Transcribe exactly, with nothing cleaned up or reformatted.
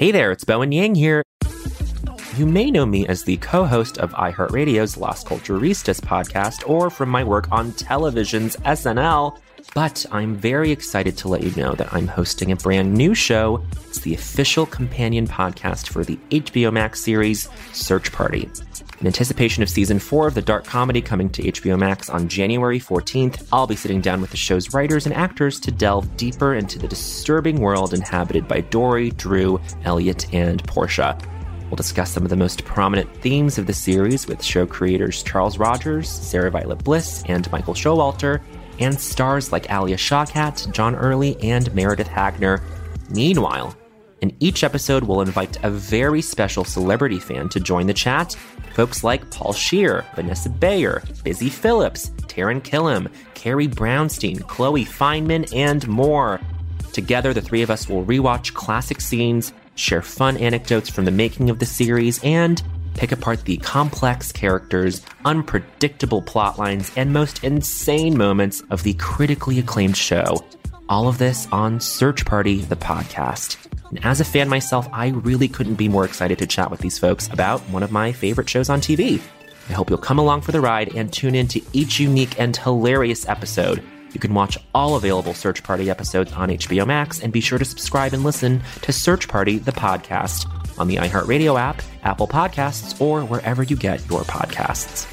Hey there, it's Bowen Yang here. You may know me as the co-host of iHeartRadio's Las Culturistas podcast or from my work on television's S N L, but I'm very excited to let you know that I'm hosting a brand new show. It's the official companion podcast for the H B O Max series Search Party. In anticipation of season four of the dark comedy coming to H B O Max on January fourteenth, I'll be sitting down with the show's writers and actors to delve deeper into the disturbing world inhabited by Dory, Drew, Elliot, and Portia. We'll discuss some of the most prominent themes of the series with show creators Charles Rogers, Sarah Violet Bliss, and Michael Showalter, and stars like Alia Shawkat, John Early, and Meredith Hagner. Meanwhile, in each episode, we'll invite a very special celebrity fan to join the chat. Folks like Paul Scheer, Vanessa Bayer, Busy Phillips, Taryn Killam, Carrie Brownstein, Chloe Fineman, and more. Together, the three of us will rewatch classic scenes, share fun anecdotes from the making of the series, and pick apart the complex characters, unpredictable plotlines, and most insane moments of the critically acclaimed show. All of this on Search Party, the podcast. And as a fan myself, I really couldn't be more excited to chat with these folks about one of my favorite shows on T V. I hope you'll come along for the ride and tune in to each unique and hilarious episode. You can watch all available Search Party episodes on H B O Max, and be sure to subscribe and listen to Search Party, the podcast, on the iHeartRadio app, Apple Podcasts, or wherever you get your podcasts.